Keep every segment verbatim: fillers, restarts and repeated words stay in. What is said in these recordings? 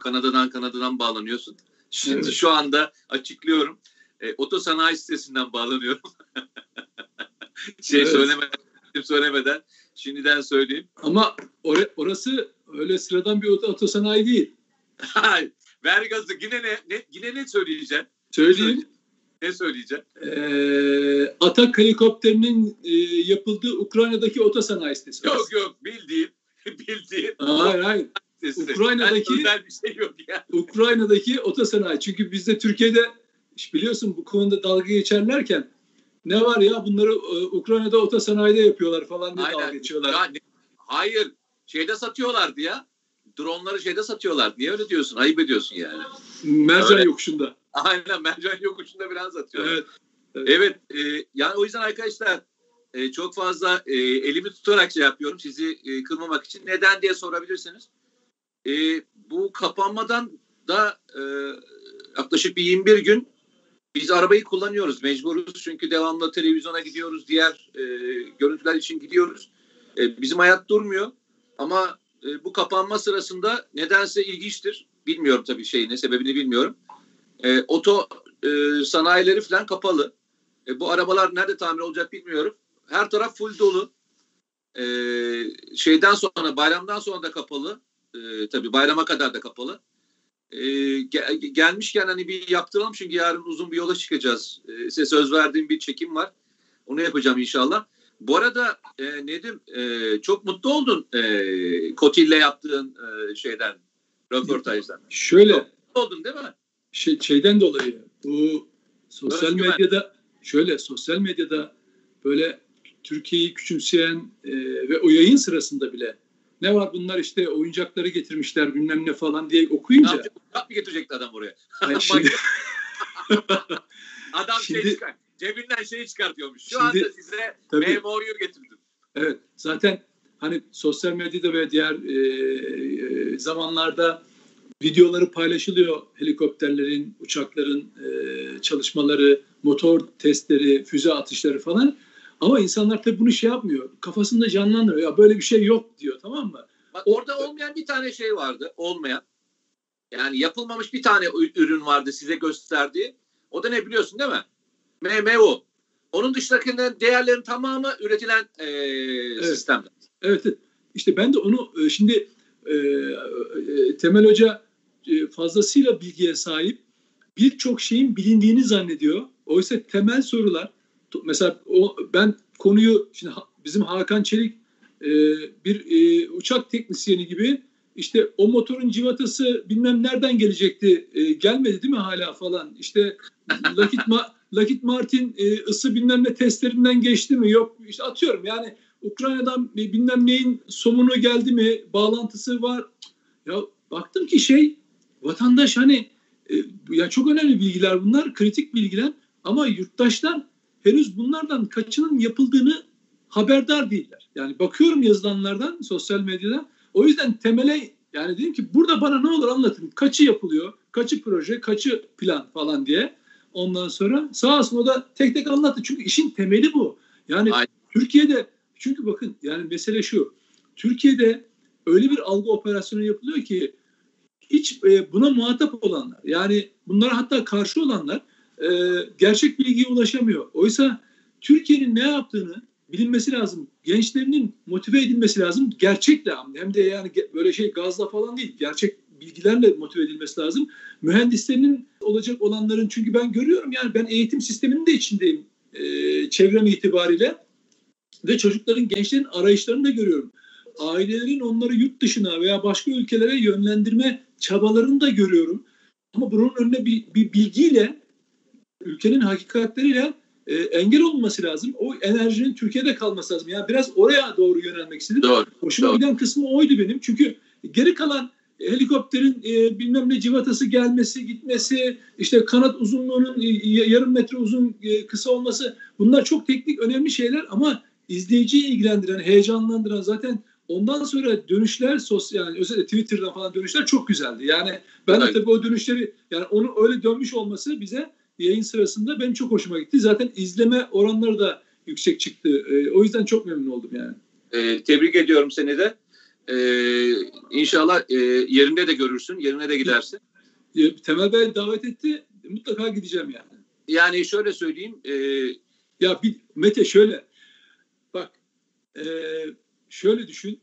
Kanada'dan Kanada'dan bağlanıyorsun. Şimdi evet. Şu anda açıklıyorum. E, otosanayi sitesinden bağlanıyorum. şey evet. söylemeden, söylemeden şimdiden söyleyeyim. Ama or- orası öyle sıradan bir otosanayi değil. Hayır. Ver gazı. Yine ne, ne, yine ne söyleyeceğim? Söyleyeyim. Ne söyleyeceğim? Ee, Atak helikopterinin e, yapıldığı Ukrayna'daki otosanayi sitesi. Yok orası. yok. Bildiğim. Bildiğim. Hayır hayır. Sitesi. Ukrayna'daki yani bir şey yok yani. Ukrayna'daki otosanayi. Çünkü bizde Türkiye'de biliyorsun bu konuda dalga geçerlerken ne var ya bunları e, Ukrayna'da otosanayide yapıyorlar falan diye dalga geçiyorlar. Ya, ne, hayır. Şeyde satıyorlardı ya. Dronları şeyde satıyorlardı. Niye öyle diyorsun? Ayıp ediyorsun yani. Mercan öyle. Yokuşunda. Aynen. Mercan yokuşunda biraz satıyorlar. Evet. Evet. evet e, yani o yüzden arkadaşlar e, çok fazla e, elimi tutarak şey yapıyorum. Sizi e, kırmamak için. Neden diye sorabilirsiniz. E, bu kapanmadan da e, yaklaşık bir yirmi bir gün biz arabayı kullanıyoruz, mecburuz çünkü devamlı televizyona gidiyoruz, diğer e, görüntüler için gidiyoruz. E, bizim hayat durmuyor ama e, bu kapanma sırasında nedense ilginçtir, bilmiyorum tabii şeyini, sebebini bilmiyorum. E, oto e, sanayileri falan kapalı. E, bu arabalar nerede tamir olacak bilmiyorum. Her taraf full dolu. E, şeyden sonra, bayramdan sonra da kapalı. Ee, tabii bayrama kadar da kapalı. Ee, gel- gelmişken hani bir yaptıralım çünkü yarın uzun bir yola çıkacağız. Ee, size söz verdiğim bir çekim var. Onu yapacağım inşallah. Bu arada e, Nedim e, çok mutlu oldun e, Kotil'le yaptığın e, şeyden, röportajdan. Şöyle. Çok mutlu oldun değil mi? Şey, şeyden dolayı bu sosyal Özgüven. medyada şöyle sosyal medyada böyle Türkiye'yi küçümseyen e, ve o yayın sırasında bile ne var bunlar işte oyuncakları getirmişler bilmem ne falan diye okuyunca. Ne yapacak? Uçak mı getirecekti adam oraya? Yani şimdi... adam şimdi... şey çıkar. Cebinden şeyi çıkartıyormuş. Şu şimdi... anda size memoyu getirdim. Evet. Zaten hani sosyal medyada ve diğer e, e, zamanlarda videoları paylaşılıyor. Helikopterlerin, uçakların e, çalışmaları, motor testleri, füze atışları falan. Ama insanlar tabii bunu şey yapmıyor. Kafasında canlandırıyor. Ya böyle bir şey yok diyor, tamam mı? Bak orada olmayan bir tane şey vardı. Olmayan. Yani yapılmamış bir tane ürün vardı size gösterdiği. O da ne biliyorsun değil mi? M M O. Onun dışındakinden değerlerin tamamı üretilen e, evet. sistemler. Evet, evet. İşte ben de onu şimdi e, e, Temel Hoca e, fazlasıyla bilgiye sahip. Birçok şeyin bilindiğini zannediyor. Oysa temel sorular. Mesela o, ben konuyu şimdi bizim Hakan Çelik e, bir e, uçak teknisyeni gibi işte o motorun civatası bilmem nereden gelecekti e, gelmedi değil mi hala falan işte Lockheed, Ma- Lockheed Martin e, ısı bilmem ne testlerinden geçti mi yok işte atıyorum yani Ukrayna'dan bilmem neyin somunu geldi mi bağlantısı var ya baktım ki şey vatandaş hani e, ya çok önemli bilgiler bunlar kritik bilgiler ama yurttaşlar henüz bunlardan kaçının yapıldığını haberdar değiller. Yani bakıyorum yazılanlardan, sosyal medyadan. O yüzden temele yani dedim ki burada bana ne olur anlatın. Kaçı yapılıyor, kaçı proje, kaçı plan falan diye. Ondan sonra sağ olsun o da tek tek anlattı. Çünkü işin temeli bu. Yani Aynen. Türkiye'de çünkü bakın yani mesele şu. Türkiye'de öyle bir algı operasyonu yapılıyor ki hiç buna muhatap olanlar yani bunlara hatta karşı olanlar gerçek bilgiye ulaşamıyor. Oysa Türkiye'nin ne yaptığını bilinmesi lazım. Gençlerinin motive edilmesi lazım. Gerçekle hem de yani böyle şey gazla falan değil. Gerçek bilgilerle motive edilmesi lazım. Mühendislerinin olacak olanların çünkü ben görüyorum yani ben eğitim sisteminin de içindeyim. Ee, çevrem itibariyle ve çocukların, gençlerin arayışlarını da görüyorum. Ailelerin onları yurt dışına veya başka ülkelere yönlendirme çabalarını da görüyorum. Ama bunun önüne bir, bir bilgiyle ülkenin hakikatleriyle e, engel olması lazım. O enerjinin Türkiye'de kalması lazım. Yani biraz oraya doğru yönelmek istedim. Doğru, Hoşuma doğru. giden kısmı oydu benim. Çünkü geri kalan helikopterin e, bilmem ne civatası gelmesi, gitmesi, işte kanat uzunluğunun e, yarım metre uzun e, kısa olması bunlar çok teknik önemli şeyler ama izleyiciyi ilgilendiren, heyecanlandıran zaten ondan sonra dönüşler sosyal yani özellikle Twitter'dan falan dönüşler çok güzeldi. Yani ben de tabii o dönüşleri yani onun öyle dönmüş olması bize yayın sırasında benim çok hoşuma gitti. Zaten izleme oranları da yüksek çıktı. E, o yüzden çok memnun oldum yani. E, tebrik ediyorum seni de. Ee, inşallah e, yerinde de görürsün, yerine de gidersin. Temel Bey davet etti, mutlaka gideceğim yani. Yani şöyle söyleyeyim. E, ya bir, Mete şöyle, bak e, şöyle düşün.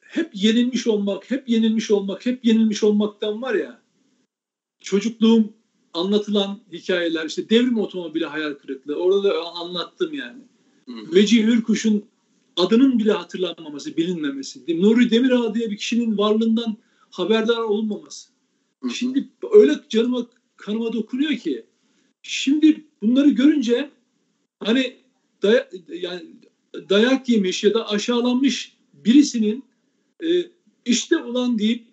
Hep yenilmiş olmak, hep yenilmiş olmak, hep yenilmiş olmaktan var ya, çocukluğum anlatılan hikayeler, işte devrim otomobili hayal kırıklığı, orada da anlattım yani. Hmm. Vecihi Hürkuş'un adının bile hatırlanmaması, bilinmemesi. Nuri Demirağ diye bir kişinin varlığından haberdar olunmaması. Hı-hı. Şimdi öyle canıma, kanıma dokunuyor ki. Şimdi bunları görünce hani daya, yani dayak yemiş ya da aşağılanmış birisinin e, işte ulan deyip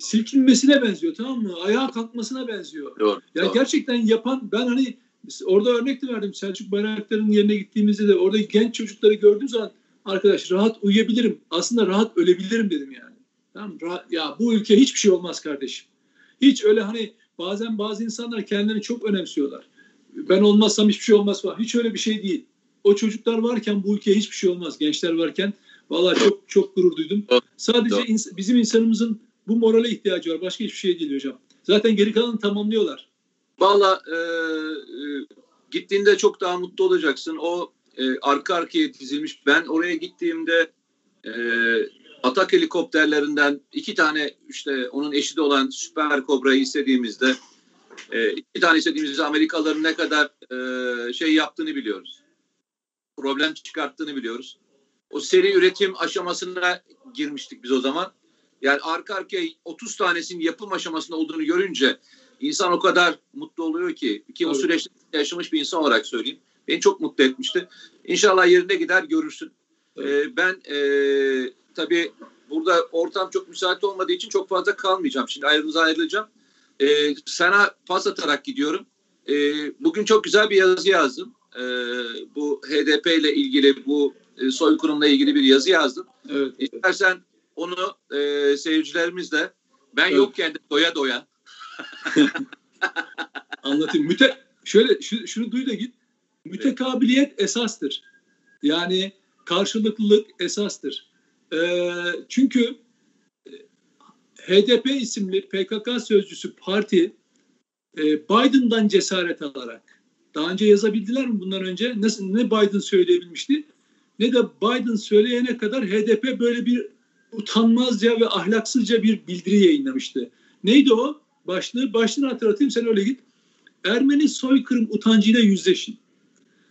silkinmesine benziyor, tamam mı? Ayağa kalkmasına benziyor. Doğru, ya doğru. Gerçekten yapan, ben hani orada örnek de verdim. Selçuk Bayraktar'ın yerine gittiğimizde de orada genç çocukları gördüğüm zaman arkadaş rahat uyuyabilirim. Aslında rahat ölebilirim dedim yani. Tamam, rahat, ya bu ülke hiçbir şey olmaz kardeşim. Hiç öyle hani bazen bazı insanlar kendilerini çok önemsiyorlar. Ben olmazsam hiçbir şey olmaz falan. Hiç öyle bir şey değil. O çocuklar varken bu ülkeye hiçbir şey olmaz. Gençler varken vallahi çok çok gurur duydum. Sadece ins- bizim insanımızın bu morale ihtiyacı var. Başka hiçbir şey değil hocam. Zaten geri kalanını tamamlıyorlar. Vallahi e, e, gittiğinde çok daha mutlu olacaksın. O e, arka arkaya dizilmiş. Ben oraya gittiğimde e, atak helikopterlerinden iki tane, işte onun eşi de olan Süper Kobra'yı istediğimizde e, iki tane istediğimizde Amerikalıların ne kadar e, şey yaptığını biliyoruz. Problem çıkarttığını biliyoruz. O seri üretim aşamasına girmiştik biz o zaman. Yani arka arkaya otuz tanesinin yapım aşamasında olduğunu görünce İnsan o kadar mutlu oluyor ki, ki bu süreçte yaşamış bir insan olarak söyleyeyim. Beni çok mutlu etmişti. İnşallah yerine gider görürsün. Ee, ben e, tabii burada ortam çok müsait olmadığı için çok fazla kalmayacağım. Şimdi ayrılınca ayrılacağım. Ee, sana pas atarak gidiyorum. Ee, bugün çok güzel bir yazı yazdım. Ee, bu H D P ile ilgili, bu e, soykırımla ilgili bir yazı yazdım. Evet. İstersen onu e, seyircilerimizle ben evet. yokken de doya doya anlatayım. Müte, şöyle şu, şunu duy da git. Mütekabiliyet esastır. Yani karşılıklılık esastır. Ee, çünkü H D P isimli P K K sözcüsü parti e, Biden'dan cesaret alarak, daha önce yazabildiler mi bundan önce? Nasıl, ne Biden söyleyebilmişti ne de Biden söyleyene kadar H D P böyle bir utanmazca ve ahlaksızca bir bildiri yayınlamıştı. Neydi o? Başlığı, başlığını hatırlatayım, sen öyle git. Ermeni soykırım utancıyla yüzleşin.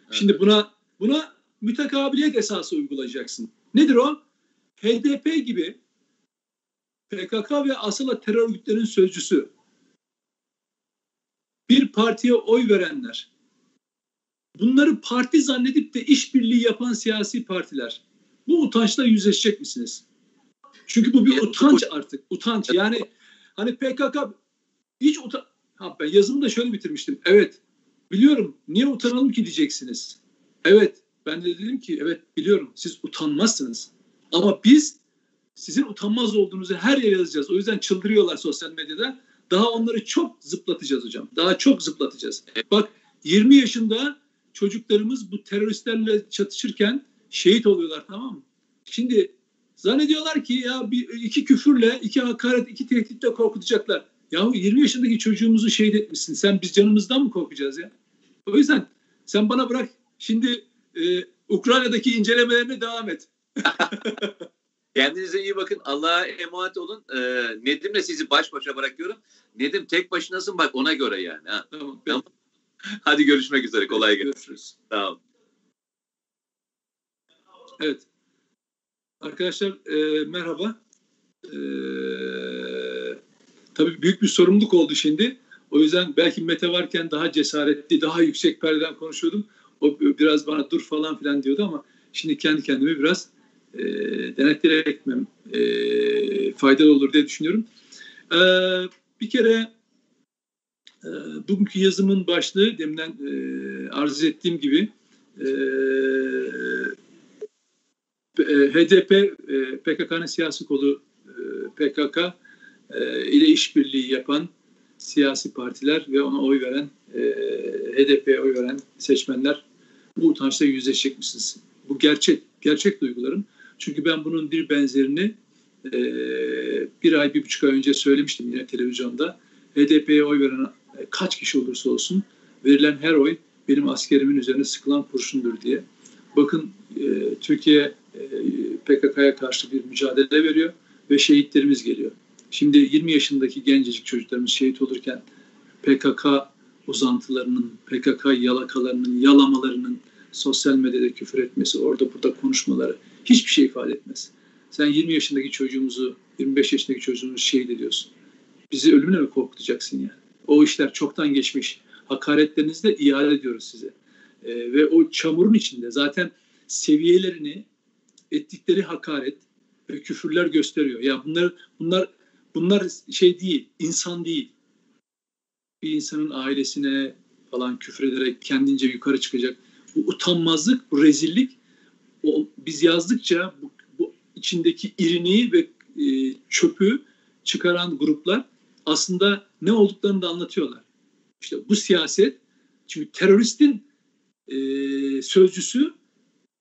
Evet. Şimdi buna buna mütekabiliyet esası uygulayacaksın. Nedir o? H D P gibi P K K ve Asala terör örgütlerinin sözcüsü, bir partiye oy verenler, bunları parti zannedip de işbirliği yapan siyasi partiler, bu utançla yüzleşecek misiniz? Çünkü bu bir utanç artık. Utanç. Yani hani P K K hiç utan... Ha, ben yazımı da şöyle bitirmiştim. Evet, biliyorum. Niye utanalım ki diyeceksiniz. Evet, ben de dedim ki evet biliyorum. Siz utanmazsınız. Ama biz sizin utanmaz olduğunuzu her yere yazacağız. O yüzden çıldırıyorlar sosyal medyada. Daha onları çok zıplatacağız hocam. Daha çok zıplatacağız. Bak, yirmi yaşında çocuklarımız bu teröristlerle çatışırken şehit oluyorlar, tamam mı? Şimdi zannediyorlar ki ya bir, iki küfürle, iki hakaret, iki tehditle korkutacaklar. Yahu yirmi yaşındaki çocuğumuzu şehit etmişsin. Sen, biz canımızdan mı korkacağız ya? O yüzden sen bana bırak. Şimdi e, Ukrayna'daki incelemelerine devam et. Kendinize iyi bakın. Allah'a emanet olun. Ee, Nedim'le sizi baş başa bırakıyorum. Nedim tek başınasın bak, ona göre yani. Ha. Tamam. Tamam. Hadi görüşmek üzere. Kolay gelsin. Görüşürüz. Tamam. Evet. Arkadaşlar e, merhaba. Eee Tabii büyük bir sorumluluk oldu şimdi. O yüzden belki Mete varken daha cesaretli, daha yüksek perdeden konuşuyordum. O biraz bana dur falan filan diyordu ama şimdi kendi kendime biraz e, denetleyerek etmem e, faydalı olur diye düşünüyorum. E, bir kere e, bugünkü yazımın başlığı deminden e, arz ettiğim gibi e, H D P, e, P K K'nın siyasi kolu e, P K K ile işbirliği yapan siyasi partiler ve ona oy veren e, H D P'ye oy veren seçmenler, bu utançla yüzleşecek misiniz? Bu gerçek, gerçek duygularım. Çünkü ben bunun bir benzerini e, bir ay, bir buçuk ay önce söylemiştim yine televizyonda. H D P'ye oy veren e, kaç kişi olursa olsun verilen her oy benim askerimin üzerine sıkılan kurşundur diye. Bakın e, Türkiye e, P K K'ya karşı bir mücadele veriyor ve şehitlerimiz geliyor. Şimdi yirmi yaşındaki gencecik çocuklarımız şehit olurken P K K uzantılarının, P K K yalakalarının, yalamalarının sosyal medyada küfür etmesi, orada burada konuşmaları hiçbir şey ifade etmez. Sen yirmi yaşındaki çocuğumuzu, yirmi beş yaşındaki çocuğumuzu şehit ediyorsun. Bizi ölümle mi korkutacaksın yani? O işler çoktan geçmiş. Hakaretlerinizi de iade ediyoruz size. E, ve o çamurun içinde zaten seviyelerini, ettikleri hakaret ve küfürler gösteriyor. Ya bunlar bunlar bunlar şey değil, insan değil. Bir insanın ailesine falan küfür ederek kendince yukarı çıkacak. Bu utanmazlık, bu rezillik, o, biz yazdıkça bu, bu içindeki iriniği ve e, çöpü çıkaran gruplar aslında ne olduklarını da anlatıyorlar. İşte bu siyaset, çünkü teröristin e, sözcüsü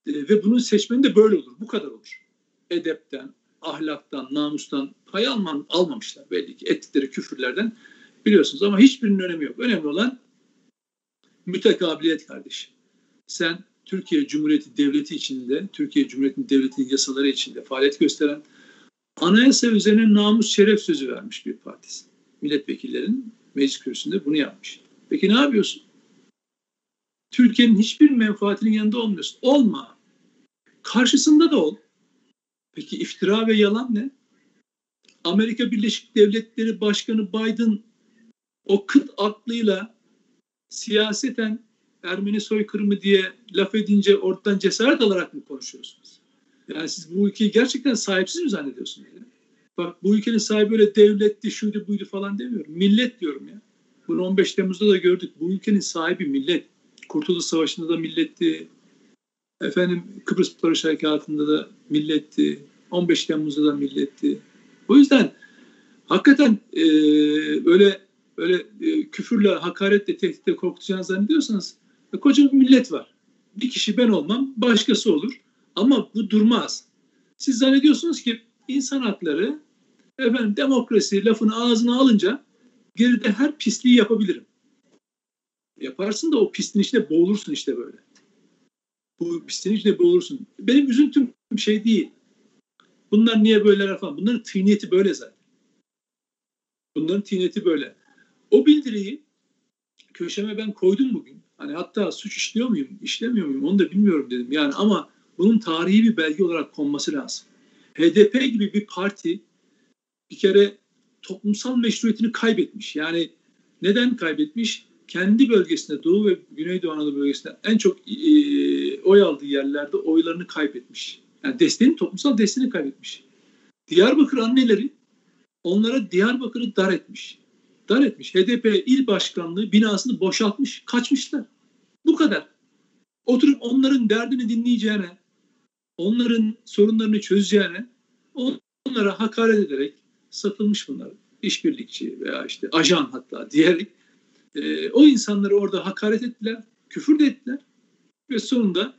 e, ve bunun seçmeni de böyle olur, bu kadar olur. Edepten, ahlaktan, namustan pay alman, almamışlar belli ki ettikleri küfürlerden, biliyorsunuz, ama hiçbirinin önemi yok. Önemli olan mütekabiliyet kardeşim. Sen Türkiye Cumhuriyeti Devleti içinde, Türkiye Cumhuriyeti Devleti'nin yasaları içinde faaliyet gösteren, anayasa üzerine namus şeref sözü vermiş bir partisi. Milletvekillerinin meclis kürsüsünde bunu yapmış. Peki ne yapıyorsun? Türkiye'nin hiçbir menfaatinin yanında olmuyorsun. Olma. Karşısında da ol. Peki iftira ve yalan ne? Amerika Birleşik Devletleri Başkanı Biden o kıt aklıyla siyaseten Ermeni soykırımı diye laf edince oradan cesaret alarak mı konuşuyorsunuz? Yani siz bu ülkeyi gerçekten sahipsiz mi zannediyorsunuz? Ya? Bak, bu ülkenin sahibi öyle devletti, şuydu, buydu falan demiyorum. Millet diyorum ya. Bunu on beş Temmuz'da da gördük. Bu ülkenin sahibi millet. Kurtuluş Savaşı'nda da milletti. Efendim Kıbrıs Barış Harekatı'nda da milletti. on beş Temmuz'da da milletti. O yüzden hakikaten e, öyle öyle e, küfürle, hakaretle, tehditle korkutacağını zannediyorsanız e, koca bir millet var. Bir kişi ben olmam, başkası olur. Ama bu durmaz. Siz zannediyorsunuz ki insan hakları, efendim demokrasi lafını ağzına alınca geride her pisliği yapabilirim. Yaparsın da o pisliğin içinde boğulursun işte böyle. Bu pisliğin içinde boğulursun. Benim üzüntüm şey değil. Bunlar niye böyle falan? Bunların tiniyeti böyle zaten. Bunların tiniyeti böyle. O bildiriyi köşeme ben koydum bugün. Hani hatta suç işliyor muyum, işlemiyor muyum onu da bilmiyorum dedim. Yani ama bunun tarihi bir belge olarak konması lazım. H D P gibi bir parti bir kere toplumsal meşruiyetini kaybetmiş. Yani neden kaybetmiş? Kendi bölgesinde, Doğu ve Güneydoğu Anadolu bölgesinde en çok e, oy aldığı yerlerde oylarını kaybetmiş. Yani desteğini, toplumsal desteğini kaybetmiş. Diyarbakır anneleri onlara Diyarbakır'ı dar etmiş. Dar etmiş. H D P il başkanlığı binasını boşaltmış. Kaçmışlar. Bu kadar. Oturup onların derdini dinleyeceğine, onların sorunlarını çözeceğine, onlara hakaret ederek satılmış bunlar. İşbirlikçi veya işte ajan hatta diğer e, o insanları orada hakaret ettiler, küfür de ettiler ve sonunda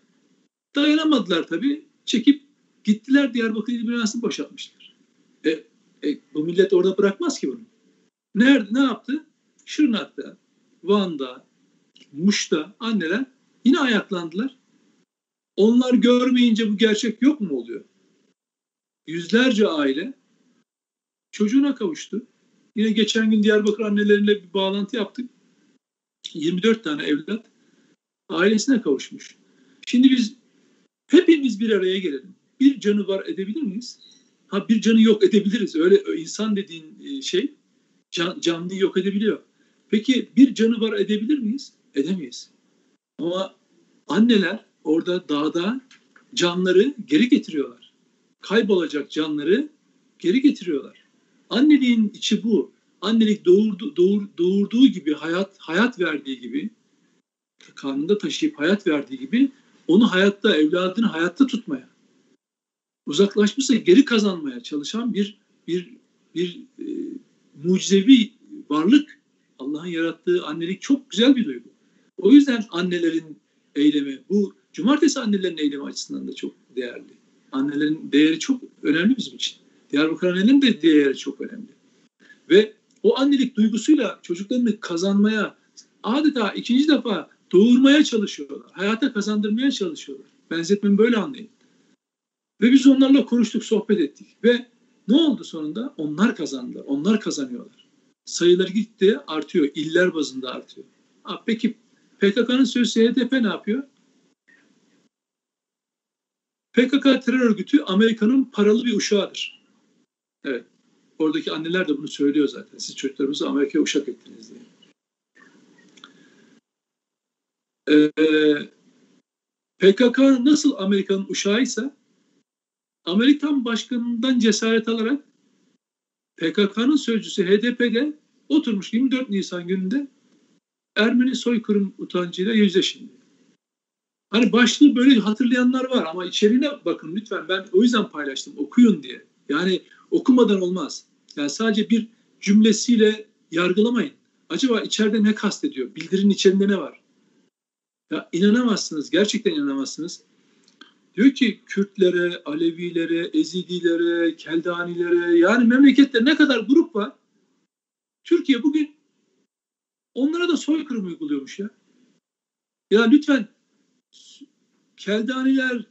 dayanamadılar tabii. Çekip gittiler, Diyarbakır İl Binası'nı boşaltmışlar. E, e, bu millet orada bırakmaz ki bunu. Nerede, ne yaptı? Şırnak'ta, Van'da, Muş'ta anneler yine ayaklandılar. Onlar görmeyince bu gerçek yok mu oluyor? Yüzlerce aile çocuğuna kavuştu. Yine geçen gün Diyarbakır anneleriyle bir bağlantı yaptık. yirmi dört tane evlat ailesine kavuşmuş. Şimdi biz hepimiz bir araya gelelim. Bir canı var edebilir miyiz? Ha, bir canı yok edebiliriz. Öyle insan dediğin şey can, canlıyı yok edebiliyor. Peki bir canı var edebilir miyiz? Edemeyiz. Ama anneler orada dağda canları geri getiriyorlar. Kaybolacak canları geri getiriyorlar. Anneliğin içi bu. Annelik doğurdu, doğur, doğurduğu gibi, hayat hayat verdiği gibi, karnında taşıyıp hayat verdiği gibi onu hayatta, evladını hayatta tutmaya, uzaklaşmışsa geri kazanmaya çalışan bir bir bir e, mucizevi varlık. Allah'ın yarattığı annelik çok güzel bir duygu. O yüzden annelerin eylemi, bu cumartesi annelerin eylemi açısından da çok değerli. annelerin değeri çok önemli bizim için. Diyarbakır annenin de değeri çok önemli. Ve o annelik duygusuyla çocuklarını kazanmaya, adeta ikinci defa doğurmaya çalışıyorlar. Hayata kazandırmaya çalışıyorlar. Benzetmemi böyle anlayın. Ve biz onlarla konuştuk, sohbet ettik. Ve ne oldu sonunda? Onlar kazandılar. Onlar kazanıyorlar. Sayılar gitti, artıyor. İller bazında artıyor. Ha, peki P K K'nın sözü H D P ne yapıyor? P K K terör örgütü Amerika'nın paralı bir uşağıdır. Evet. Oradaki anneler de bunu söylüyor zaten. Siz çocuklarımızı Amerika'ya uşak ettiniz diye. Ee, P K K nasıl Amerika'nın uşağıysa Amerikan başkanından cesaret alarak P K K'nın sözcüsü H D P'de oturmuş yirmi dört Nisan gününde Ermeni soykırım utancıyla yüzleşin diyor. Hani başlığı böyle hatırlayanlar var ama içeriğine bakın lütfen. Ben o yüzden paylaştım, okuyun diye. Yani okumadan olmaz. Yani sadece bir cümlesiyle yargılamayın. Acaba içeride ne kastediyor? Bildirinin içerisinde ne var? Ya inanamazsınız, gerçekten inanamazsınız. Diyor ki Kürtlere, Alevilere, Ezidilere, Keldanilere, yani memlekette ne kadar grup var. Türkiye bugün onlara da soykırım uyguluyormuş ya. Ya lütfen Keldaniler,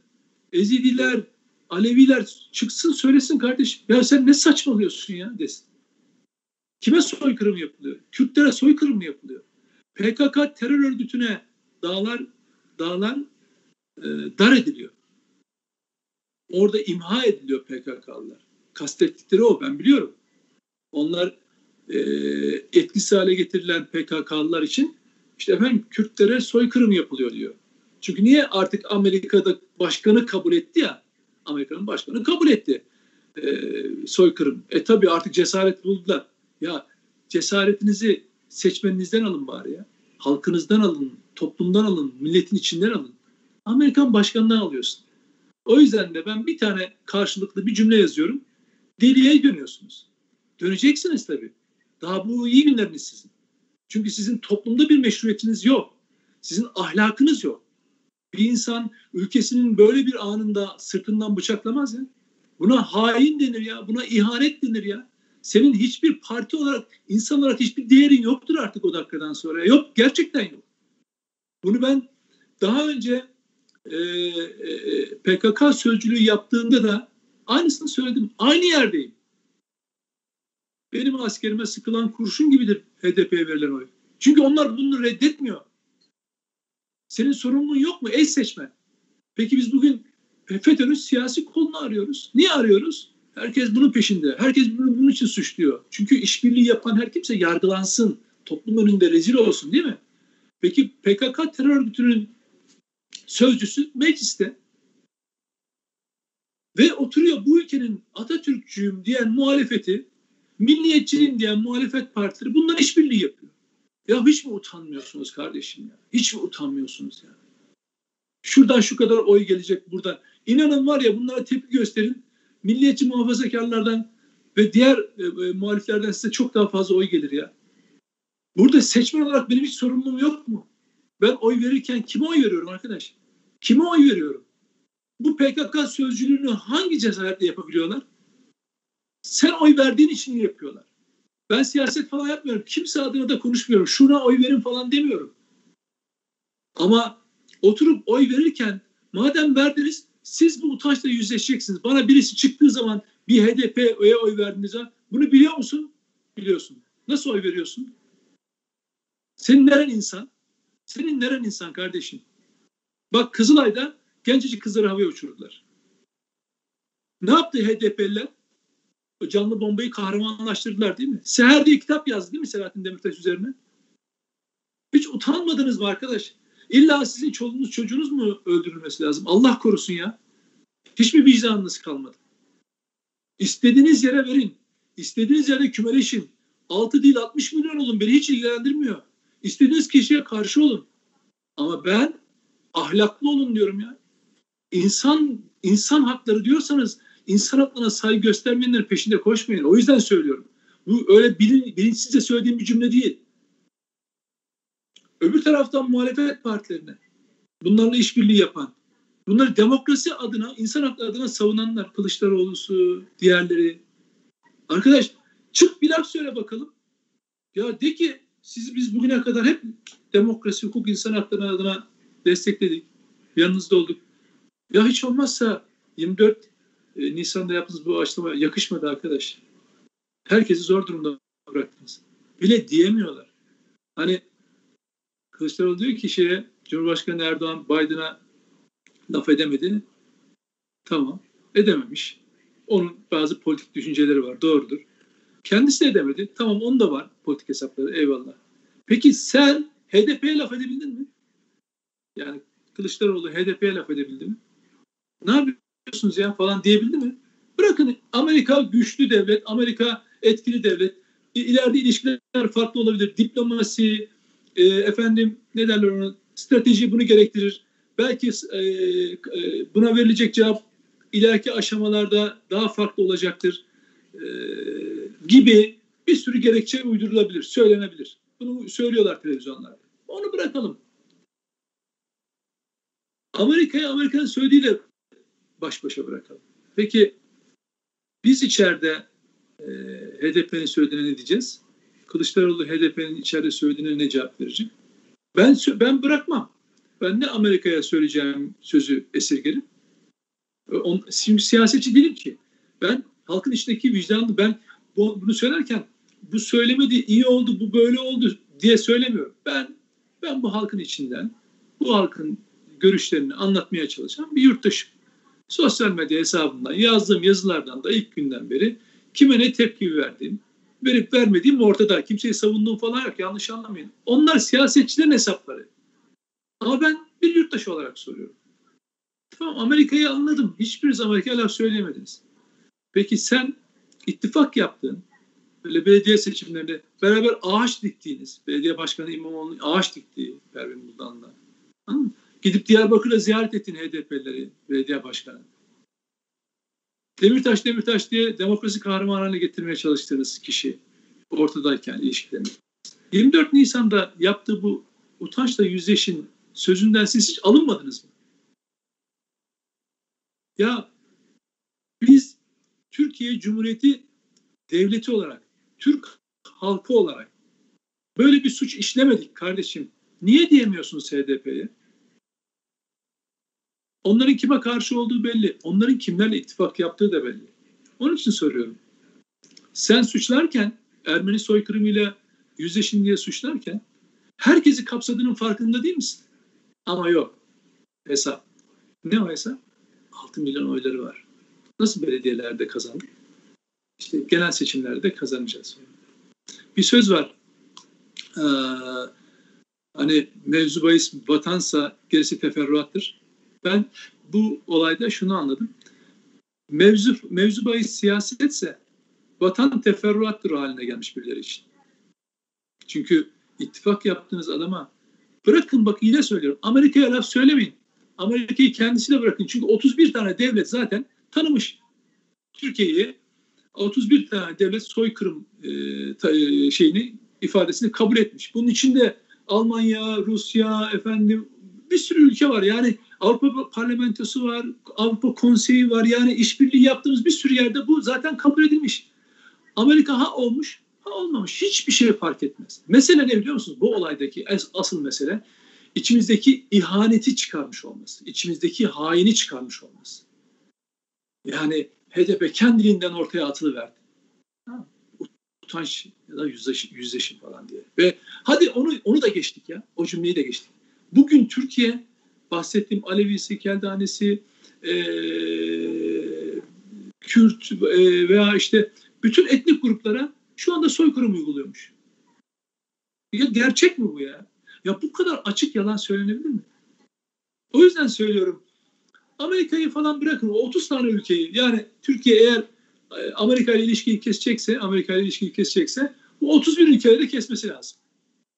Ezidiler, Aleviler çıksın söylesin kardeşim. Ya sen ne saçmalıyorsun ya desin. Kime soykırım yapılıyor? Kürtlere soykırım mı yapılıyor? P K K terör örgütüne dağlar, dağlar e, dar ediliyor. Orada imha ediliyor P K K'lılar. Kastettikleri o, ben biliyorum. Onlar e, etkisiz hale getirilen P K K'lılar için işte efendim Kürtlere soykırım yapılıyor diyor. Çünkü niye artık Amerika'da başkanı kabul etti ya. Amerika'nın başkanı kabul etti e, soykırım. E tabii artık cesaret buldular. Ya cesaretinizi seçmeninizden alın bari ya. Halkınızdan alın, toplumdan alın, milletin içinden alın. Amerikan başkanından alıyorsun. O yüzden de ben bir tane karşılıklı bir cümle yazıyorum. Deliye dönüyorsunuz. Döneceksiniz tabii. Daha bu iyi günleriniz sizin. Çünkü sizin toplumda bir meşruiyetiniz yok. Sizin ahlakınız yok. Bir insan ülkesinin böyle bir anında sırtından bıçaklamaz ya. Buna hain denir ya. Buna ihanet denir ya. Senin hiçbir parti olarak, insan olarak hiçbir değerin yoktur artık o dakikadan sonra. Yok, gerçekten yok. Bunu ben daha önce e, e, P K K sözcülüğü yaptığımda da aynısını söyledim. Aynı yerdeyim. Benim askerime sıkılan kurşun gibidir H D P'ye verilen oy. Çünkü onlar bunu reddetmiyor. Senin sorumluluğun yok mu eş seçmen? Peki biz bugün FETÖ'nün siyasi kolunu arıyoruz. Niye arıyoruz? Herkes bunun peşinde. Herkes bunu, bunun için suçluyor. Çünkü işbirliği yapan her kimse yargılansın. Toplum önünde rezil olsun, değil mi? Peki P K K terör örgütünün sözcüsü mecliste ve oturuyor bu ülkenin Atatürkçüyüm diyen muhalefeti, milliyetçiyim diyen muhalefet partileri bundan işbirliği yapıyor. Ya hiç mi utanmıyorsunuz kardeşim ya? Hiç mi utanmıyorsunuz ya? Şuradan şu kadar oy gelecek buradan. İnanın var ya, bunlara tepki gösterin. Milliyetçi muhafazakarlardan ve diğer e, e, muhaliflerden size çok daha fazla oy gelir ya. Burada seçmen olarak benim hiç sorumluluğum yok mu? Ben oy verirken kime oy veriyorum arkadaş? Kime oy veriyorum? Bu P K K sözcülüğünü hangi cesaretle yapabiliyorlar? Sen oy verdiğin için yapıyorlar. Ben siyaset falan yapmıyorum. Kimse adına da konuşmuyorum. Şuna oy verin falan demiyorum. Ama oturup oy verirken madem verdiniz, siz bu utançla yüzleşeceksiniz. Bana birisi çıktığı zaman bir H D P'ye oy verdiğiniz zaman bunu biliyor musun? Biliyorsun. Nasıl oy veriyorsun? Senin neren insan? Senin neren insan kardeşim? Bak Kızılay'da gencecik kızları havaya uçurdular. Ne yaptı H D P'liler? O canlı bombayı kahramanlaştırdılar, değil mi? Seher diye kitap yazdı, değil mi Selahattin Demirtaş üzerine? Hiç utanmadınız mı arkadaş? İlla sizin çoluğunuz çocuğunuz mu öldürülmesi lazım? Allah korusun ya. Hiç mi vicdanınız kalmadı? İstediğiniz yere verin. İstediğiniz yere kümeleşin. altı değil altmış milyon olun. Beni hiç ilgilendirmiyor. İstediğiniz kişiye karşı olun. Ama ben ahlaklı olun diyorum ya. İnsan, insan hakları diyorsanız İnsan hakkına saygı göstermeyenlerin peşinde koşmayın. O yüzden söylüyorum. Bu öyle bilin, bilinçsizce söylediğim bir cümle değil. Öbür taraftan muhalefet partilerine, bunlarla işbirliği yapan, bunları demokrasi adına, insan hakları adına savunanlar, Kılıçdaroğlu'su, diğerleri. Arkadaş çık bir laf söyle bakalım. Ya de ki siz, biz bugüne kadar hep demokrasi, hukuk, insan hakları adına destekledik. Yanınızda olduk. Ya hiç olmazsa yirmi dört Nisan'da yaptığınız bu açıklama yakışmadı arkadaş. Herkesi zor durumda bıraktınız. Bile diyemiyorlar. Hani Kılıçdaroğlu diyor ki şeye, Cumhurbaşkanı Erdoğan Biden'a laf edemedi. Tamam. Edememiş. Onun bazı politik düşünceleri var. Doğrudur. Kendisi de edemedi. Tamam, onun da var politik hesapları. Eyvallah. Peki sen H D P'ye laf edebildin mi? Yani Kılıçdaroğlu H D P'ye laf edebildi mi? Ne yapıyorsunuz ya falan diyebildi mi? Bırakın, Amerika güçlü devlet, Amerika etkili devlet. İleride ilişkiler farklı olabilir. Diplomasi, e, efendim ne derler ona, strateji bunu gerektirir. Belki e, e, buna verilecek cevap ileriki aşamalarda daha farklı olacaktır e, gibi bir sürü gerekçe uydurulabilir, söylenebilir. Bunu söylüyorlar televizyonlarda. Onu bırakalım. Amerika'yı Amerika'nın söylediğiyle baş başa bırakalım. Peki biz içeride e, H D P'nin söylediğine ne diyeceğiz? Kılıçdaroğlu H D P'nin içeride söylediğine ne cevap verecek? Ben ben bırakmam. Ben ne Amerika'ya söyleyeceğim sözü esirgerim. On, siyasetçi değilim ki. Ben halkın içindeki vicdanlı, ben bu, bunu söylerken bu söylemedi, iyi oldu, bu böyle oldu diye söylemiyorum. Ben ben bu halkın içinden, bu halkın görüşlerini anlatmaya çalışan bir yurttaşım. Sosyal medya hesabından, yazdığım yazılardan da ilk günden beri kime ne tepki verdiğim, verip vermediğim ortada. Kimseyi savunduğum falan yok, yanlış anlamayın. Onlar siyasetçilerin hesapları. Ama ben bir yurttaş olarak soruyorum. Tamam, Amerika'yı anladım. Hiçbiriniz Amerika'ya laf söyleyemediniz. Peki sen ittifak yaptığın, böyle belediye seçimlerinde beraber ağaç diktiğiniz, belediye başkanı İmamoğlu'nun ağaç diktiği Pervin Muzanlı'nda, anladın mı? Gidip Diyarbakır'da ziyaret ettin H D P'leri, belediye başkanı. Demirtaş, Demirtaş diye demokrasi kahramanı haline getirmeye çalıştığınız kişi ortadayken ilişkilerini. yirmi dört Nisan'da yaptığı bu utançla yüzleşin sözünden siz hiç alınmadınız mı? Ya biz Türkiye Cumhuriyeti devleti olarak, Türk halkı olarak böyle bir suç işlemedik kardeşim. Niye diyemiyorsunuz H D P'ye? Onların kime karşı olduğu belli. Onların kimlerle ittifak yaptığı da belli. Onun için soruyorum. Sen suçlarken, Ermeni soykırımıyla yüzleşin diye suçlarken herkesi kapsadığının farkında değil misin? Ama yok. Hesap. Ne o hesap? altı milyon oyları var. Nasıl belediyelerde kazandık? İşte genel seçimlerde kazanacağız. Bir söz var. Ee, hani mevzu bahis vatansa gerisi teferruattır. Ben bu olayda şunu anladım. Mevzu, mevzu bahis siyasetse vatan teferruattır haline gelmiş birileri için. Çünkü ittifak yaptığınız adama bırakın, bak yine söylüyorum, Amerika'ya laf söylemeyin. Amerika'yı kendisine bırakın. Çünkü otuz bir tane devlet zaten tanımış Türkiye'yi. otuz bir tane devlet soykırım e, ta, e, şeyini, ifadesini kabul etmiş. Bunun içinde Almanya, Rusya, efendim bir sürü ülke var. Yani Avrupa Parlamentosu var, Avrupa Konseyi var. Yani işbirliği yaptığımız bir sürü yerde bu zaten kabul edilmiş. Amerika ha olmuş, ha olmamış. Hiçbir şey fark etmez. Mesele ne biliyor musunuz? Bu olaydaki asıl mesele içimizdeki ihaneti çıkarmış olması. İçimizdeki haini çıkarmış olması. Yani H D P kendiliğinden ortaya atılıverdi. Ha, utanç ya da yüzleşim, yüzleşim falan diye. Ve hadi onu onu da geçtik ya. O cümleyi de geçtik. Bugün Türkiye, bahsettiğim Alevisi, Keldanesi, e, Kürt e, veya işte bütün etnik gruplara şu anda soykırım uyguluyormuş. Ya gerçek mi bu ya? Ya bu kadar açık yalan söylenebilir mi? O yüzden söylüyorum, Amerika'yı falan bırakın, o otuz tane ülkeyi, yani Türkiye eğer Amerika ile ilişkiyi kesecekse, Amerika ile ilişkiyi kesecekse bu otuz bir ülkeleri de kesmesi lazım.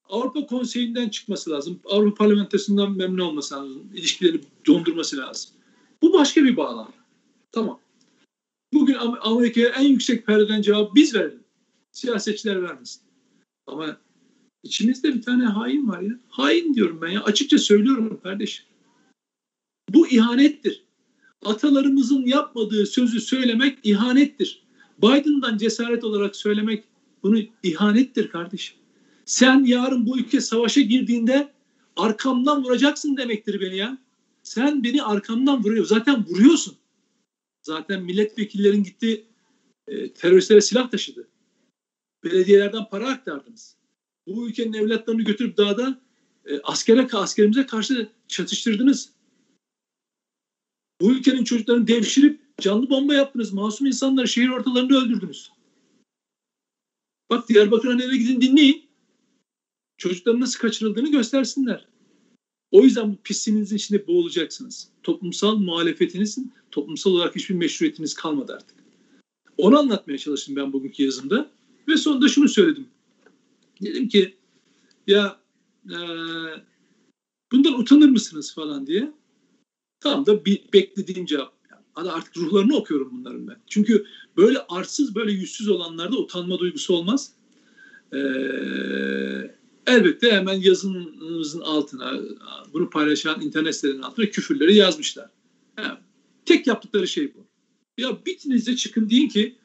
Avrupa Konseyi'nden çıkması lazım. Avrupa Parlamentosu'ndan memnun olması lazım. İlişkileri dondurması lazım. Bu başka bir bağlam. Tamam. Bugün Amerika'ya en yüksek perdeden cevap biz verelim. Siyasetçiler vermesin. Ama içimizde bir tane hain var ya. Hain diyorum ben ya. Açıkça söylüyorum kardeşim. Bu ihanettir. Atalarımızın yapmadığı sözü söylemek ihanettir. Biden'dan cesaret olarak söylemek bunu ihanettir kardeşim. Sen yarın bu ülke savaşa girdiğinde arkamdan vuracaksın demektir beni ya. Sen beni arkamdan vuruyorsun. Zaten vuruyorsun. Zaten milletvekillerin gitti e, teröristlere silah taşıdı. Belediyelerden para aktardınız. Bu ülkenin evlatlarını götürüp dağda e, askere, askerimize karşı çatıştırdınız. Bu ülkenin çocuklarını devşirip canlı bomba yaptınız. Masum insanları şehir ortalarında öldürdünüz. Bak Diyarbakır'a nereye gidin dinleyin. Çocukların nasıl kaçırıldığını göstersinler. O yüzden bu pisliğinizin içinde boğulacaksınız. Toplumsal muhalefetinizin, toplumsal olarak hiçbir meşruiyetiniz kalmadı artık. Onu anlatmaya çalıştım ben bugünkü yazımda. Ve sonunda şunu söyledim. Dedim ki ya e, bundan utanır mısınız falan diye. Tam da bir beklediğim cevap. Yani artık ruhlarını okuyorum bunların ben. Çünkü böyle arsız, böyle yüzsüz olanlarda utanma duygusu olmaz. Eee... Elbette hemen yazınızın altına, bunu paylaşan internet sitelerinin altına küfürleri yazmışlar. Yani tek yaptıkları şey bu. Ya bitinizde çıkın deyin ki,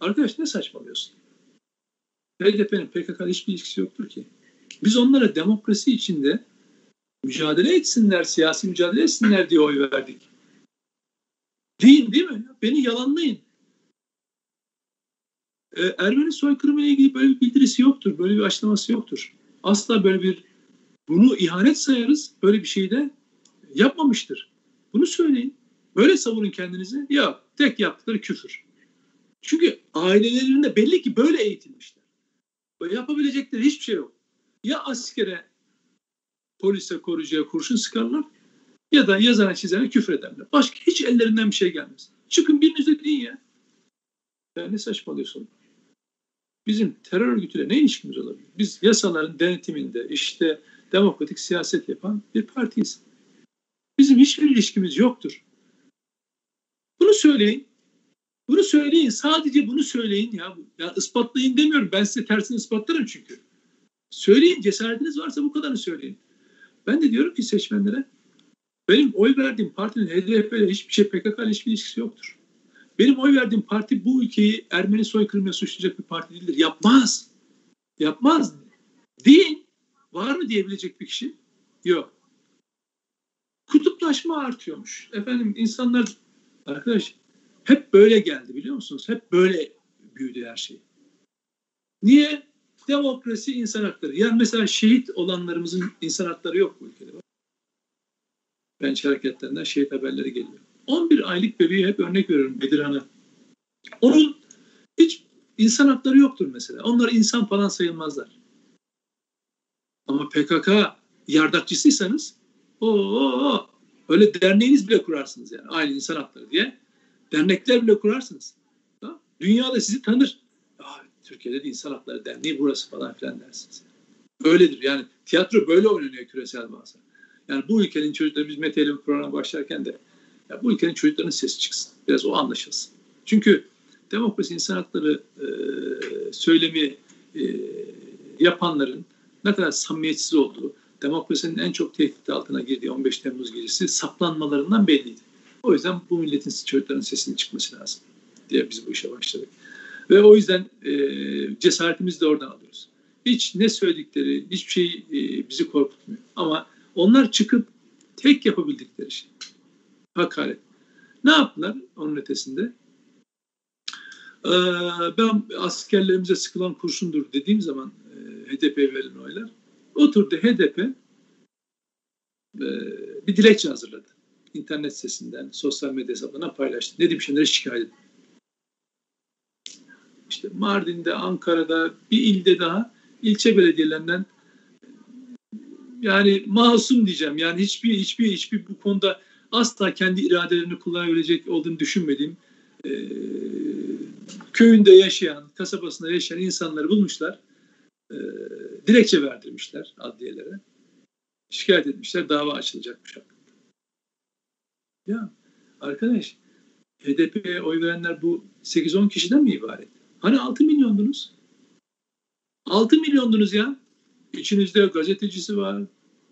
arkadaş ne saçmalıyorsun? H D P'nin P K K'yla hiçbir ilgisi yoktur ki. Biz onlara demokrasi içinde mücadele etsinler, siyasi mücadele etsinler diye oy verdik. Deyin değil mi? Beni yalanlayın. Ee, Ermeni soykırımı ile ilgili böyle bir bildirisi yoktur, böyle bir açıklaması yoktur. Asla böyle bir, bunu ihanet sayarız, böyle bir şey de yapmamıştır. Bunu söyleyin. Böyle savunun kendinizi. Ya tek yaptıkları küfür. Çünkü ailelerinde belli ki böyle eğitilmişler. Böyle yapabilecekleri hiçbir şey yok. Ya askere, polise, korucuya kurşun sıkarlar ya da yazana çizene küfür ederler. Başka hiç ellerinden bir şey gelmez. Çıkın birinize deyin ya. Ya ne saçmalıyorsun? Bizim terör örgütüyle ne ilişkimiz olabilir? Biz yasaların denetiminde işte demokratik siyaset yapan bir partiyiz. Bizim hiçbir ilişkimiz yoktur. Bunu söyleyin. Bunu söyleyin. Sadece bunu söyleyin ya. Ya ispatlayın demiyorum. Ben size tersini ispatlarım çünkü. Söyleyin. Cesaretiniz varsa bu kadarını söyleyin. Ben de diyorum ki seçmenlere benim oy verdiğim partinin H D P ile hiçbir şey, P K K ile hiçbir ilişkisi yoktur. Benim oy verdiğim parti bu ülkeyi Ermeni soykırımına suçlayacak bir parti değildir. Yapmaz. Yapmaz. Değil. Var mı diyebilecek bir kişi? Yok. Kutuplaşma artıyormuş. Efendim insanlar, arkadaş hep böyle geldi biliyor musunuz? Hep böyle büyüdü her şey. Niye? Demokrasi, insan hakları. Yani mesela şehit olanlarımızın insan hakları yok bu ülkede. Genç hareketlerinden şehit haberleri geliyor. on bir aylık bebeği hep örnek veriyorum Bedirhan'a. Onun hiç insan hakları yoktur mesela. Onlar insan falan sayılmazlar. Ama P K K yardakçısıysanız ooo öyle derneğiniz bile kurarsınız yani. Aynı insan hakları diye. Dernekler bile kurarsınız. Dünyada sizi tanır. Türkiye'de de insan hakları derneği burası falan filan dersiniz. Öyledir yani. Tiyatro böyle oynanıyor küresel bazı. Yani bu ülkenin çocukları biz Mete ile bir programa başlarken de ya bu ülkenin çocuklarının sesi çıksın. Biraz o anlaşılsın. Çünkü demokrasi, insan hakları e, söylemi e, yapanların ne kadar samimiyetsiz olduğu, demokrasinin en çok tehdit altına girdiği on beş Temmuz gecesi saplanmalarından belliydi. O yüzden bu milletin çocuklarının sesinin çıkması lazım diye biz bu işe başladık. Ve o yüzden e, cesaretimizi de oradan alıyoruz. Hiç ne söyledikleri, hiçbir şey e, bizi korkutmuyor. Ama onlar çıkıp tek yapabildikleri şey. Hakaret. Ne yaptılar onun ötesinde? Ee, ben askerlerimize sıkılan kurşundur dediğim zaman e, H D P'ye verilen oylar. Oturdu H D P e, bir dilekçe hazırladı. İnternet sitesinden, sosyal medya hesaplarına paylaştı. Nedim Şener'e şikayet etti. İşte Mardin'de, Ankara'da, bir ilde daha ilçe belediyelerinden yani masum diyeceğim. Yani hiçbir hiçbir hiçbir bu konuda asla kendi iradelerini kullanabilecek olduğunu düşünmediğim e, köyünde yaşayan, kasabasında yaşayan insanları bulmuşlar. E, dilekçe verdirmişler adliyelere. Şikayet etmişler. Dava açılacakmış hakkında. Ya arkadaş H D P'ye oy verenler bu sekiz on kişiden mi ibaret? Hani altı milyondunuz? altı milyondunuz ya. İçinizde gazetecisi var.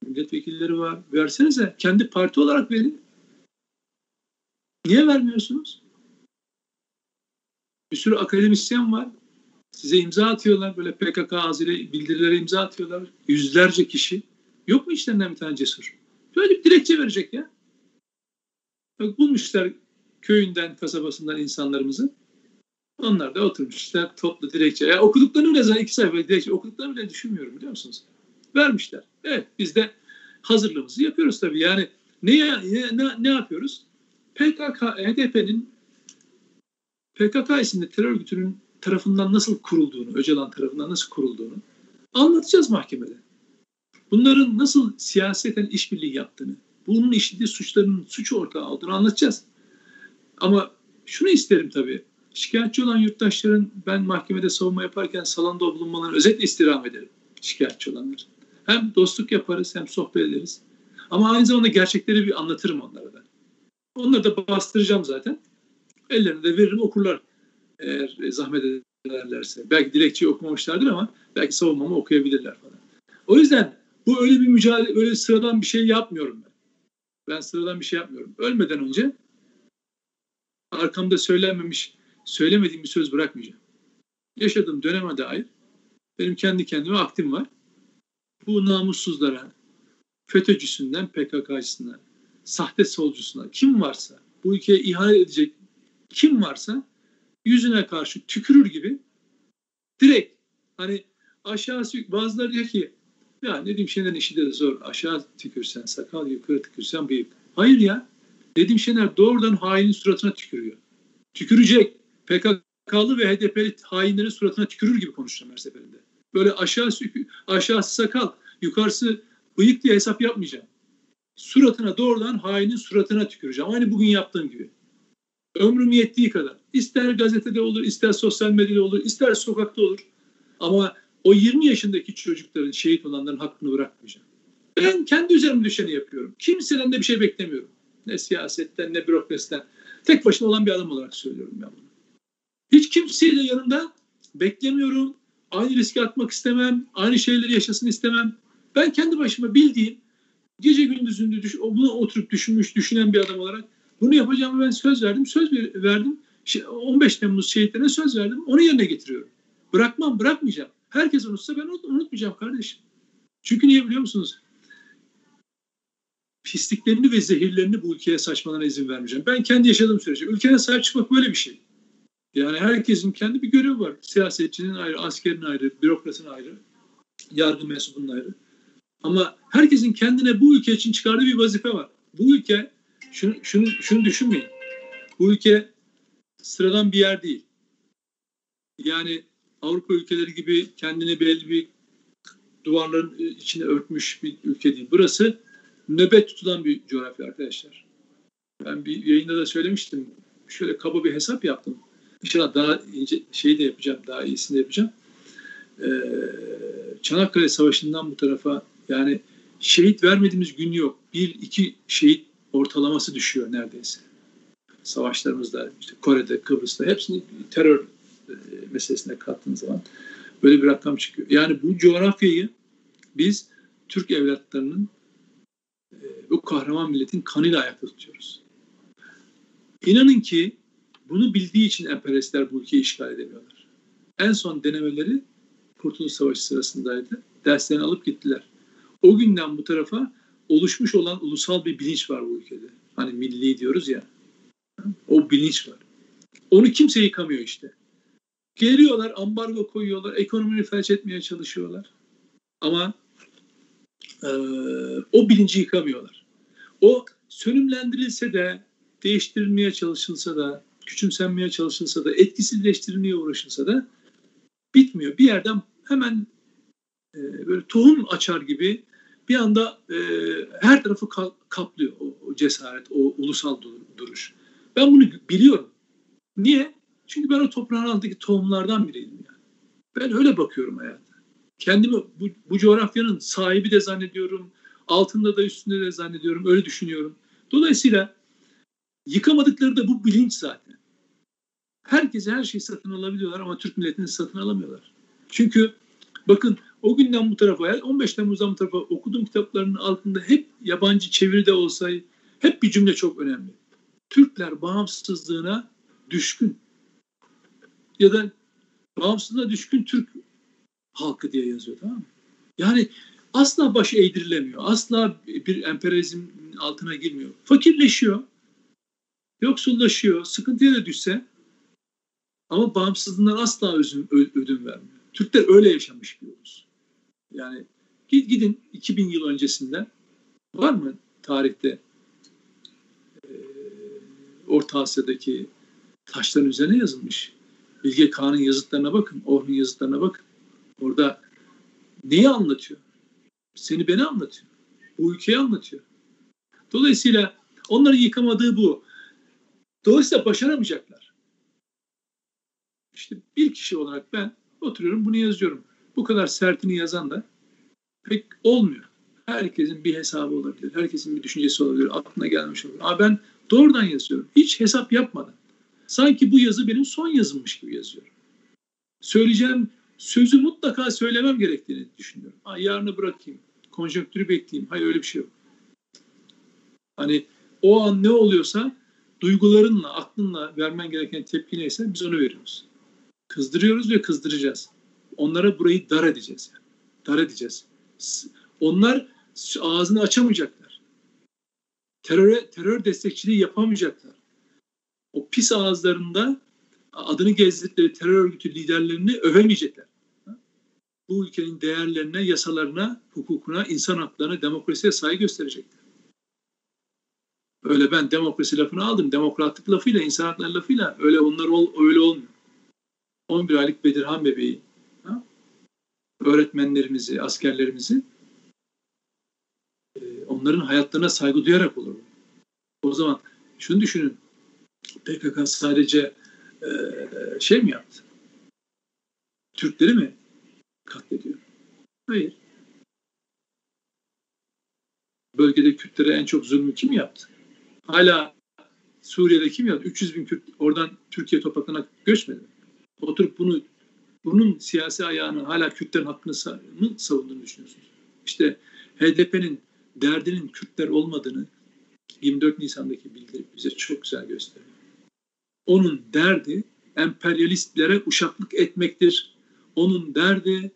Milletvekilleri var. Versenize. Kendi parti olarak verin. Niye vermiyorsunuz? Bir sürü akademisyen var. Size imza atıyorlar. Böyle P K K azile bildirilere imza atıyorlar. Yüzlerce kişi. Yok mu içlerinden bir tane cesur? Böyle bir dilekçe verecek ya. Bak, bulmuşlar köyünden, kasabasından insanlarımızı. Onlar da oturmuşlar toplu dilekçe. Ya okuduklarını bile zaten iki sayfa dilekçe. Okuduklarını bile düşünmüyorum, biliyor musunuz? Vermişler. Evet, biz de hazırlığımızı yapıyoruz tabii. Yani ne, ne, ne yapıyoruz? P K K, H D P'nin P K K isimli terör örgütünün tarafından nasıl kurulduğunu, Öcalan tarafından nasıl kurulduğunu anlatacağız mahkemede. Bunların nasıl siyaseten işbirliği yaptığını, bunun işlediği suçların suç ortağı aldığını anlatacağız. Ama şunu isterim tabii. Şikayetçi olan yurttaşların ben mahkemede savunma yaparken salonda bulunmalarını özetle istirham ederim. Şikayetçi olanlar. Hem dostluk yaparız hem sohbet ederiz. Ama aynı zamanda gerçekleri bir anlatırım onlara da. Onları da bastıracağım zaten. Ellerine de veririm, okurlar. Eğer zahmet ederlerse. Belki dilekçeyi okumamışlardır ama belki savunmamı okuyabilirler falan. O yüzden bu öyle bir mücadele, öyle sıradan bir şey yapmıyorum ben. Ben sıradan bir şey yapmıyorum. Ölmeden önce arkamda söylenmemiş, söylemediğim bir söz bırakmayacağım. Yaşadığım döneme dair benim kendi kendime aktim var. Bu namussuzlara, FETÖ'cüsünden P K K'cısına, sahte solcusuna, kim varsa, bu ülkeye ihanet edecek kim varsa yüzüne karşı tükürür gibi direkt, hani aşağısı, bazıları diyor ki ya Nedim Şener'in işi de zor, aşağı tükürsen sakal, yukarı tükürsen bıyık. Hayır ya, Nedim Şener doğrudan hainin suratına tükürüyor. Tükürecek. P K K'lı ve H D P'li hainlerin suratına tükürür gibi konuşacağım her seferinde. Böyle aşağısı, aşağısı sakal, yukarısı bıyık diye hesap yapmayacağım. Suratına, doğrudan hainin suratına tüküreceğim. Aynı bugün yaptığım gibi. Ömrüm yettiği kadar. İster gazetede olur, ister sosyal medyada olur, ister sokakta olur. Ama o yirmi yaşındaki çocukların, şehit olanların hakkını bırakmayacağım. Ben kendi üzerime düşeni yapıyorum. Kimseden de bir şey beklemiyorum. Ne siyasetten, ne bürokrasiden. Tek başına olan bir adam olarak söylüyorum ben bunu. Hiç kimseyle yanında beklemiyorum. Aynı riske atmak istemem. Aynı şeyleri yaşasın istemem. Ben kendi başıma bildiğim, gece gündüzünde düş, buna oturup düşünmüş, düşünen bir adam olarak bunu yapacağımı ben söz verdim. Söz verdim. on beş Temmuz şehitlerine söz verdim. Onu yerine getiriyorum. Bırakmam, bırakmayacağım. Herkes unutsa ben unutmayacağım kardeşim. Çünkü niye biliyor musunuz? Pisliklerini ve zehirlerini bu ülkeye saçmalarına izin vermeyeceğim. Ben kendi yaşadığım sürece ülkeye sahip çıkmak böyle bir şey. Yani herkesin kendi bir görevi var. Siyasetçinin ayrı, askerin ayrı, bürokrasinin ayrı, yargı mensubunun ayrı. Ama herkesin kendine bu ülke için çıkardığı bir vazife var. Bu ülke, şunu, şunu, şunu düşünmeyin. Bu ülke sıradan bir yer değil. Yani Avrupa ülkeleri gibi kendini belli bir duvarların içine örtmüş bir ülke değil. Burası nöbet tutulan bir coğrafya arkadaşlar. Ben bir yayında da söylemiştim. Şöyle kaba bir hesap yaptım. İnşallah daha ince şeyi de yapacağım, daha iyisini de yapacağım. Ee, Çanakkale Savaşı'ndan bu tarafa yani şehit vermediğimiz gün yok. Bir, iki şehit ortalaması düşüyor neredeyse. Savaşlarımızda, işte Kore'de, Kıbrıs'ta hepsini terör meselesine kattığınız zaman böyle bir rakam çıkıyor. Yani bu coğrafyayı biz Türk evlatlarının, bu kahraman milletin kanıyla ayakta tutuyoruz. İnanın ki bunu bildiği için emperyalistler bu ülkeyi işgal edemiyorlar. En son denemeleri Kurtuluş Savaşı sırasındaydı. Derslerini alıp gittiler. O günden bu tarafa oluşmuş olan ulusal bir bilinç var bu ülkede. Hani milli diyoruz ya. O bilinç var. Onu kimse yıkamıyor işte. Geliyorlar, ambargo koyuyorlar, ekonomiyi felç etmeye çalışıyorlar. Ama e, o bilinci yıkamıyorlar. O sönümlendirilse de, değiştirilmeye çalışılsa da, küçümsenmeye çalışılsa da, etkisizleştirilmeye uğraşılsa da bitmiyor. Bir yerden hemen e, böyle tohum açar gibi bir anda e, her tarafı ka- kaplıyor o, o cesaret, o ulusal dur- duruş. Ben bunu biliyorum. Niye? Çünkü ben o toprağın altındaki tohumlardan biriyim yani. Ben öyle bakıyorum hayata. Kendimi bu, bu coğrafyanın sahibi de zannediyorum, altında da üstünde de zannediyorum, öyle düşünüyorum. Dolayısıyla yıkamadıkları da bu bilinç zaten. Herkese her şeyi satın alabiliyorlar ama Türk milletini satın alamıyorlar. Çünkü bakın o günden bu tarafa, on beş Temmuz'dan bu tarafa okuduğum kitaplarının altında hep yabancı çeviri de olsaydı hep bir cümle çok önemli. Türkler bağımsızlığına düşkün ya da bağımsızlığına düşkün Türk halkı diye yazıyor, tamam mı? Yani asla başı eğdirilemiyor. Asla bir emperyalizm altına girmiyor. Fakirleşiyor. Yoksullaşıyor. Sıkıntıya da düşse ama bağımsızlığından asla ödün vermiyor. Türkler öyle yaşamış diyoruz. Yani gidin iki bin yıl öncesinden, var mı tarihte e, Orta Asya'daki taşların üzerine yazılmış? Bilge Kağan'ın yazıtlarına bakın. Orhun yazıtlarına bakın. Orada neyi anlatıyor? Seni beni anlatıyor. Bu ülkeyi anlatıyor. Dolayısıyla onların yıkamadığı bu. Dolayısıyla başaramayacaklar. İşte bir kişi olarak ben oturuyorum, bunu yazıyorum. Bu kadar sertini yazan da pek olmuyor. Herkesin bir hesabı olabilir. Herkesin bir düşüncesi olabilir. Aklına gelmiş olabilir. Ama ben doğrudan yazıyorum. Hiç hesap yapmadan. Sanki bu yazı benim son yazımmış gibi yazıyorum. Söyleyeceğim sözü mutlaka söylemem gerektiğini düşünüyorum. Ha, yarını bırakayım. Konjonktürü bekleyeyim. Hayır, öyle bir şey yok. Hani o an ne oluyorsa duygularınla, aklınla vermen gereken tepki neyse biz onu veriyoruz. Kızdırıyoruz ve kızdıracağız. Onlara burayı dar edeceğiz. Yani. Dar edeceğiz. Onlar ağzını açamayacaklar. Teröre, terör destekçiliği yapamayacaklar. O pis ağızlarında adını gezdikleri terör örgütü liderlerini övemeyecekler. Bu ülkenin değerlerine, yasalarına, hukukuna, insan haklarına, demokrasiye saygı gösterecekler. Öyle ben demokrasi lafını aldım. Demokratlık lafıyla, insan hakları lafıyla öyle onlar ol, öyle olmuyor. on bir aylık Bedirhan bebeği, ha? Öğretmenlerimizi, askerlerimizi e, onların hayatlarına saygı duyarak olur. O zaman şunu düşünün. P K K sadece e, şey mi yaptı? Türkleri mi katlediyor? Hayır. Bölgede Kürtlere en çok zulmü kim yaptı? Hala Suriye'de kim yaptı? üç yüz bin Kürt oradan Türkiye topraklarına göçmedi. Oturup bunu, bunun siyasi ayağını, hala Kürtlerin hakkını savunduğunu düşünüyorsunuz. İşte H D P'nin derdinin Kürtler olmadığını yirmi dört Nisan'daki bildiri bize çok güzel gösteriyor. Onun derdi emperyalistlere uşaklık etmektir. Onun derdi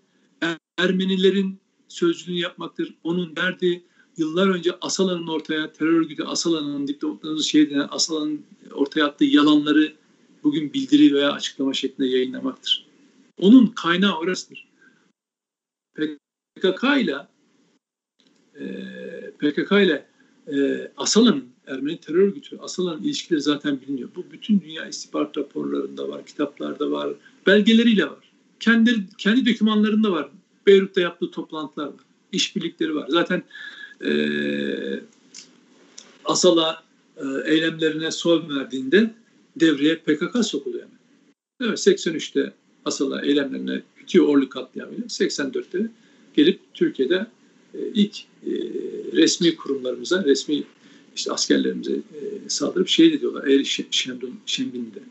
Ermenilerin sözcülüğünü yapmaktır. Onun derdi yıllar önce Asala'nın ortaya, terör örgütü Asala'nın, diplomatlarımız şey denen Asala'nın ortaya attığı yalanları bugün bildiri veya açıklama şeklinde yayınlamaktır. Onun kaynağı orasıdır. P K K ile P K K ile e, Asala'nın, Ermeni terör örgütü Asala'nın ilişkileri zaten biliniyor. Bu bütün dünya istihbarat raporlarında var, kitaplarda var, belgeleriyle var. Kendi, kendi dokümanlarında var. Beyrut'ta yaptığı toplantılar var. İşbirlikleri var. Zaten Ee, Asala e, eylemlerine son verdiğinde devreye P K K sokuluyor. Yani. Evet, seksen üçte Asala eylemlerine bitiyor Orlu katliamıyla. seksen dörtte gelip Türkiye'de e, ilk e, resmi kurumlarımıza, resmi işte askerlerimize e, saldırıp şey de diyorlar, e, Şemdin, Şemdin'de.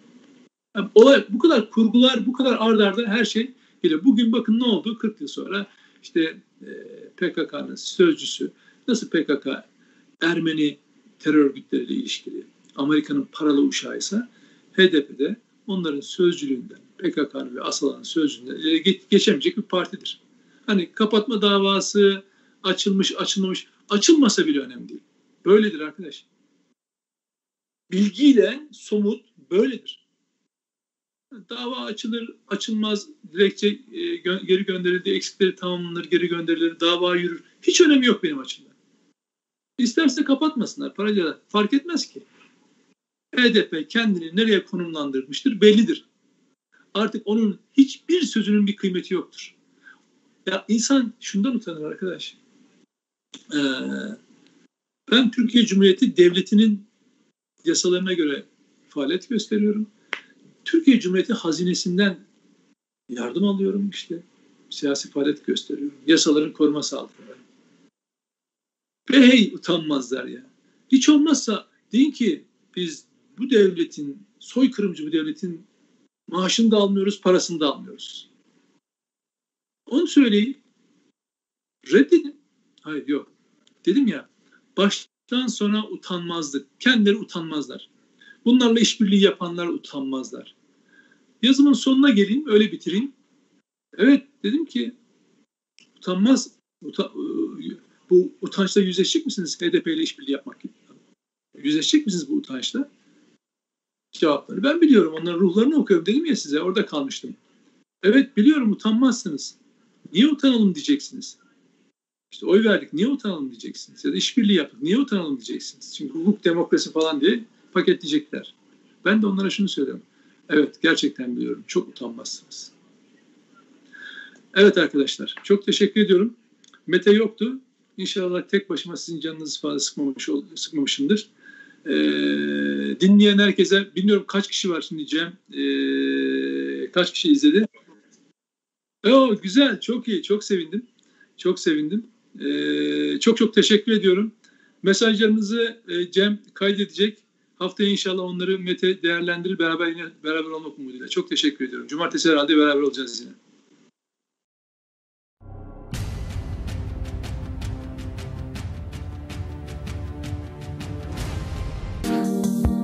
Yani olay, bu kadar kurgular, bu kadar ard arda her şey geliyor. Bugün bakın ne oldu kırk yıl sonra işte e, P K K'nın sözcüsü. Nasıl P K K Ermeni terör örgütleriyle ilişkili Amerika'nın paralı uşağıysa H D P'de onların sözcülüğünden, P K K'nın ve Asala'nın sözcülüğünden geçemeyecek bir partidir. Hani kapatma davası açılmış, açılmamış, açılmasa bile önemli değil. Böyledir arkadaş. Bilgiyle somut böyledir. Dava açılır, açılmaz, dilekçe e, gö- geri gönderildi, eksikleri tamamlanır, geri gönderilir, dava yürür. Hiç önemi yok benim açımdan. İsterse kapatmasınlar, parayla fark etmez ki. H D P kendini nereye konumlandırmıştır bellidir. Artık onun hiçbir sözünün bir kıymeti yoktur. Ya insan şundan utanır arkadaş. Ee, ben Türkiye Cumhuriyeti Devleti'nin yasalarına göre faaliyet gösteriyorum. Türkiye Cumhuriyeti hazinesinden yardım alıyorum işte. Siyasi faaliyet gösteriyorum. Yasaların koruması altında. Ve hey utanmazlar ya. Hiç olmazsa deyin ki biz bu devletin, soykırımcı bu devletin maaşını da almıyoruz, parasını da almıyoruz. Onu söyleyin. Reddedin. Hayır yok. Dedim ya, baştan sona utanmazlık. Kendileri utanmazlar. Bunlarla işbirliği yapanlar utanmazlar. Yazımın sonuna geleyim, öyle bitireyim. Evet, dedim ki utanmaz, uta, bu utançla yüzleşecek misiniz? H D P ile işbirliği yapmak gibi. Yüzleşecek misiniz bu utançla? Cevapları ben biliyorum. Onların ruhlarını okuyorum dedim ya size. Orada kalmıştım. Evet biliyorum, utanmazsınız. Niye utanalım diyeceksiniz. İşte oy verdik, niye utanalım diyeceksiniz. Ya da işbirliği yaptık, niye utanalım diyeceksiniz. Çünkü hukuk, demokrasi falan diye paketleyecekler. Ben de onlara şunu söylüyorum. Evet, gerçekten biliyorum. Çok utanmazsınız. Evet arkadaşlar, çok teşekkür ediyorum. Mete yoktu. İnşallah tek başıma sizin canınızı fazla sıkmamış, sıkmamışımdır. Ee, dinleyen herkese, bilmiyorum kaç kişi var şimdi Cem, ee, kaç kişi izledi? Oo, güzel, çok iyi, çok sevindim. Çok sevindim. Ee, çok çok teşekkür ediyorum. Mesajlarınızı e, Cem kaydedecek. Haftaya inşallah onları Mete değerlendirir. Beraber yine beraber olmak umuduyla. Çok teşekkür ediyorum. Cumartesi herhalde beraber olacağız yine.